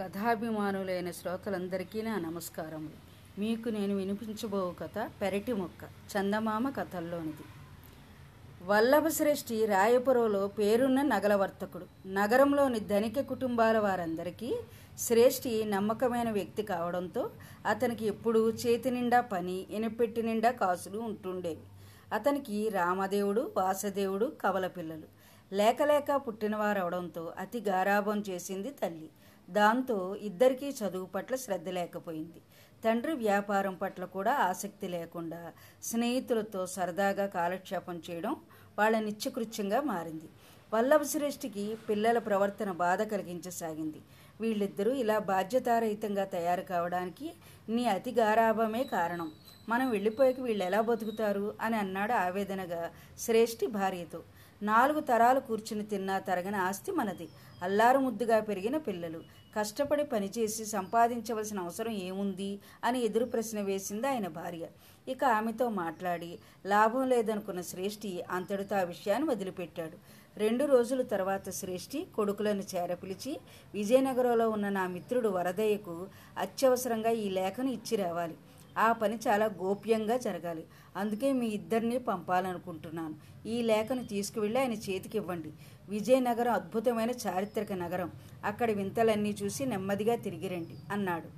కథాభిమానులైన శ్రోతలందరికీ నా నమస్కారములు. మీకు నేను వినిపించబో కథ పెరటి మొక్క, చందమామ కథల్లోనిది. వల్లభ శ్రేష్ఠి రాయపురంలో పేరున్న నగలవర్తకుడు. నగరంలోని ధనిక కుటుంబాల వారందరికీ శ్రేష్ఠి నమ్మకమైన వ్యక్తి కావడంతో అతనికి ఎప్పుడూ చేతి నిండా పని, ఎనపెట్టి నిండా కాసులు ఉంటుండేవి. అతనికి రామదేవుడు, వాసదేవుడు కవల పిల్లలు. లేకలేక పుట్టినవారవడంతో అతి గారాభం చేసింది తల్లి. దాంతో ఇద్దరికీ చదువు పట్ల శ్రద్ధ లేకపోయింది. తండ్రి వ్యాపారం పట్ల కూడా ఆసక్తి లేకుండా స్నేహితులతో సరదాగా కాలక్షేపం చేయడం వాళ్ళ నిత్యకృత్యంగా మారింది. వల్లభ శ్రేష్ఠికి పిల్లల ప్రవర్తన బాధ కలిగించసాగింది. వీళ్ళిద్దరూ ఇలా బాధ్యతారహితంగా తయారు కావడానికి నీ అతి గారాభమే కారణం, మనం వెళ్ళిపోయాక వీళ్ళు ఎలా బతుకుతారు అని అన్నాడు ఆవేదనగా శ్రేష్ఠి భార్యతో. 4 తరాలు కూర్చుని తిన్నా తరగని ఆస్తి మనది. అల్లారు ముద్దుగా పెరిగిన పిల్లలు కష్టపడి పనిచేసి సంపాదించవలసిన అవసరం ఏముంది అని ఎదురు ప్రశ్న వేసింది ఆయన భార్య. ఇక ఆమెతో మాట్లాడి లాభం లేదనుకున్న శ్రేష్ఠి అంతటితో ఆ విషయాన్ని వదిలిపెట్టాడు. 2 రోజుల తర్వాత శ్రేష్ఠి కొడుకులను చేరపిలిచి, విజయనగరంలో ఉన్న నా మిత్రుడు వరదయ్యకు అత్యవసరంగా ఈ లేఖను ఇచ్చి రావాలి. ఆ పని చాలా గోప్యంగా జరగాలి. అందుకే మీ ఇద్దరిని పంపాలనుకుంటున్నాను. ఈ లేఖను తీసుకువెళ్ళి ఆయన చేతికి ఇవ్వండి. విజయనగరం అద్భుతమైన చారిత్రక నగరం. అక్కడ వింతలన్నీ చూసి నెమ్మదిగా తిరిగిరండి అన్నాడు.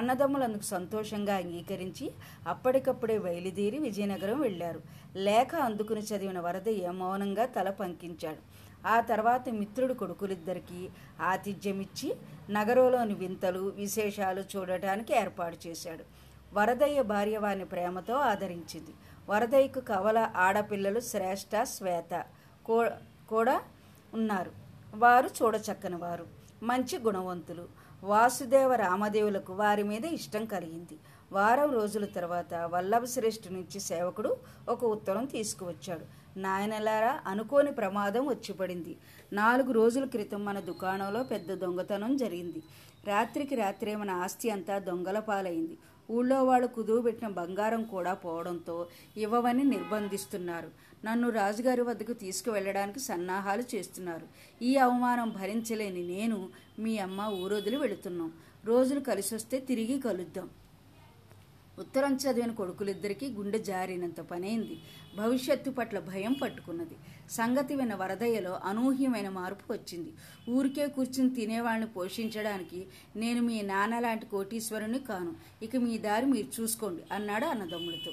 అన్నదమ్ములు అందుకు సంతోషంగా అంగీకరించి అప్పటికప్పుడే బయలుదేరి విజయనగరం వెళ్ళారు. లేఖ అందుకుని చదివిన వరదయ్య మౌనంగా తల పంకించాడు. ఆ తర్వాత మిత్రుడు కొడుకులిద్దరికీ ఆతిథ్యమిచ్చి నగరంలోని వింతలు విశేషాలు చూడటానికి ఏర్పాటు చేశాడు. వరదయ్య భార్య వారిని ప్రేమతో ఆదరించింది. వరదయ్యకు కవల ఆడపిల్లలు శ్రేష్ట, శ్వేత కూడా ఉన్నారు. వారు చూడచక్కని వారు, మంచి గుణవంతులు. వాసుదేవ రామదేవులకు వారి మీద ఇష్టం కలిగింది. వారం రోజుల తర్వాత వల్లభ శ్రేష్ఠి నుంచి సేవకుడు ఒక ఉత్తరం తీసుకువచ్చాడు. నాయనలారా, అనుకోని ప్రమాదం వచ్చిపడింది. 4 రోజుల క్రితం మన దుకాణంలో పెద్ద దొంగతనం జరిగింది. రాత్రికి రాత్రే మన ఆస్తి అంతా దొంగల పాలైంది. ఊళ్ళో వాళ్ళు కుదువు పెట్టిన బంగారం కూడా పోవడంతో ఇవ్వవని నిర్బంధిస్తున్నారు. నన్ను రాజుగారి వద్దకు తీసుకువెళ్ళడానికి సన్నాహాలు చేస్తున్నారు. ఈ అవమానం భరించలేని నేను, మీ అమ్మ ఊరొదిలి వెళుతున్నాం. రోజులు కలిసొస్తే తిరిగి కలుద్దాం. ఉత్తరం చదివిన కొడుకులిద్దరికీ గుండె జారినంత పనైంది. భవిష్యత్తు పట్ల భయం పట్టుకున్నది. సంగతి విన్న వరదయ్యలో అనూహ్యమైన మార్పు వచ్చింది. ఊరికే కూర్చుని తినేవాళ్ళని పోషించడానికి నేను మీ నాన్న లాంటి కోటీశ్వరుని కాను. ఇక మీ దారి మీరు చూసుకోండి అన్నాడు అన్నదమ్ములతో.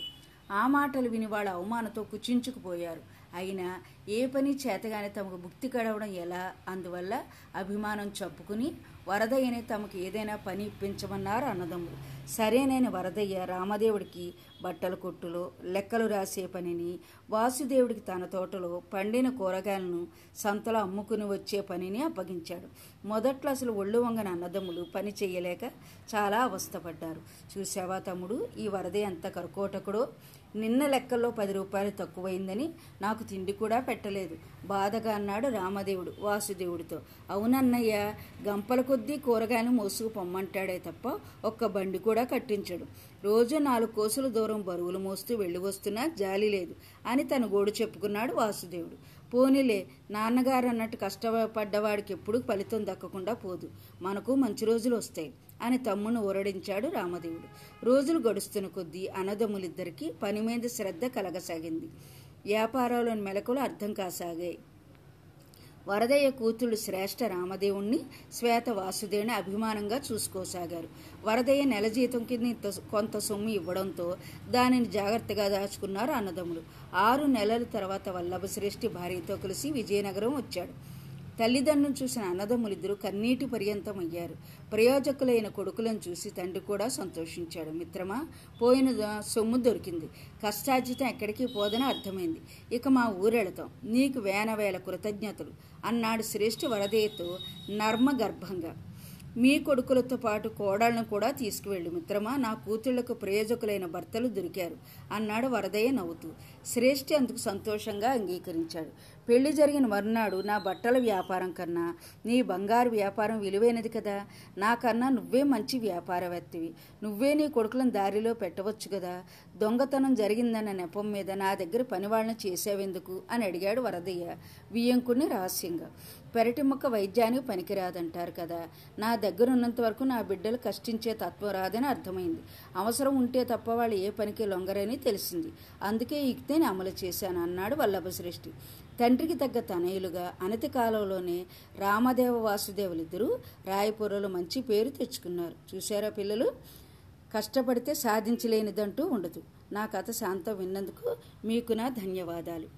ఆ మాటలు విని వాళ్ళ అవమానంతో కుచించుకుపోయారు. అయినా ఏ పని చేతగానే తమకు భుక్తి కడవడం ఎలా, అందువల్ల అభిమానం చంపుకుని వరదయ్యనే తమకు ఏదైనా పని ఇప్పించమన్నారు అన్నదమ్ములు. సరేనైన వరదయ్య రామదేవుడికి బట్టల కొట్టులో లెక్కలు రాసే పనిని, వాసుదేవుడికి తన తోటలో పండిన కూరగాయలను సంతలో అమ్ముకుని వచ్చే పనిని అప్పగించాడు. మొదట్లో అసలు ఒళ్ళు వంగని అన్నదమ్ములు పని చేయలేక చాలా అవస్థపడ్డారు. చూసావా తమ్ముడు, ఈ వరదయ్య ఎంత కర్కోటకుడో. నిన్న లెక్కల్లో 10 రూపాయలు తక్కువైందని నాకు తిండి కూడా పెట్టలేదు బాధగా అన్నాడు రామదేవుడు వాసుదేవుడితో. అవునన్నయ్య, గంపల కొద్దీ కూరగాయలు మోసుకు పొమ్మంటాడే తప్ప ఒక్క బండి కూడా కట్టించడు. రోజు 4 కోసుల దూరం బరువులు మోస్తూ వెళ్ళి వస్తున్నా జాలి లేదు అని తన గోడు చెప్పుకున్నాడు వాసుదేవుడు. పోనీలే, నాన్నగారు అన్నట్టు కష్టపడ్డవాడికి ఎప్పుడూ ఫలితం దక్కకుండా పోదు, మనకు మంచి రోజులు వస్తాయి అని తమ్మును ఊరడించాడు రామదేవుడు. రోజులు గడుస్తున్న కొద్దీ అన్నదమ్ములిద్దరికీ పని మీద శ్రద్ధ కలగసాగింది. వ్యాపారంలోని మెలకులు అర్థం కాసాగాయి. వరదయ్య కూతుళ్ళు శ్రేష్ట రామదేవుణ్ణి, శ్వేత వాసుదేవుని అభిమానంగా చూసుకోసాగారు. వరదయ్య నెల జీతం కింద కొంత సొమ్ము ఇవ్వడంతో దానిని జాగ్రత్తగా దాచుకున్నారు అన్నదమ్ములు. 6 నెలల తర్వాత వల్లభ శ్రేష్ఠి భార్యతో కలిసి విజయనగరం వచ్చాడు. తల్లిదండ్రులను చూసిన అన్నదమ్ములిద్దరూ కన్నీటి పర్యంతం అయ్యారు. ప్రయోజకులైన కొడుకులను చూసి తండ్రి కూడా సంతోషించాడు. మిత్రమా, పోయిన సొమ్ము దొరికింది. కష్టార్జితం ఎక్కడికి పోదని అర్థమైంది. ఇక మా ఊరెళతాం. నీకు వేనవేల కృతజ్ఞతలు అన్నాడు శ్రేష్ఠి వరదయ్యతో నర్మగర్భంగా. మీ కొడుకులతో పాటు కోడళ్ళను కూడా తీసుకువెళ్ళు మిత్రమా. నా కూతుళ్లకు ప్రయోజకులైన భర్తలు దొరికారు అన్నాడు వరదయ్య నవ్వుతూ. శ్రేష్ఠి అందుకు సంతోషంగా అంగీకరించాడు. పెళ్లి జరిగిన మరునాడు నా బట్టల వ్యాపారం కన్నా నీ బంగారు వ్యాపారం విలువైనది కదా. నాకన్నా నువ్వే మంచి వ్యాపారవేత్తవి. నువ్వే నీ కొడుకులను దారిలో పెట్టవచ్చు కదా. దొంగతనం జరిగిందన్న నెపం మీద నా దగ్గర పనివాళ్ళని చేసావెందుకు అని అడిగాడు వరదయ్య వియ్యంకుడిని రహస్యంగా. పెరటి మొక్క వైద్యానికి పనికిరాదంటారు కదా. నా దగ్గర ఉన్నంత వరకు నా బిడ్డలు కష్టించే తత్వం రాదని అర్థమైంది. అవసరం ఉంటే తప్ప వాళ్ళు ఏ పనికి లొంగరని తెలిసింది. అందుకే యుక్తిని అమలు చేశాను అన్నాడు వల్లభ శ్రేష్ఠి. తండ్రికి తగ్గ తనయులుగా అనతి కాలంలోనే రామదేవ వాసుదేవులిద్దరూ రాయపురంలో మంచి పేరు తెచ్చుకున్నారు. చూశారా పిల్లలు, కష్టపడితే సాధించలేనిదంటూ ఉండదు. నా కథ శాంతం విన్నందుకు మీకు నా ధన్యవాదాలు.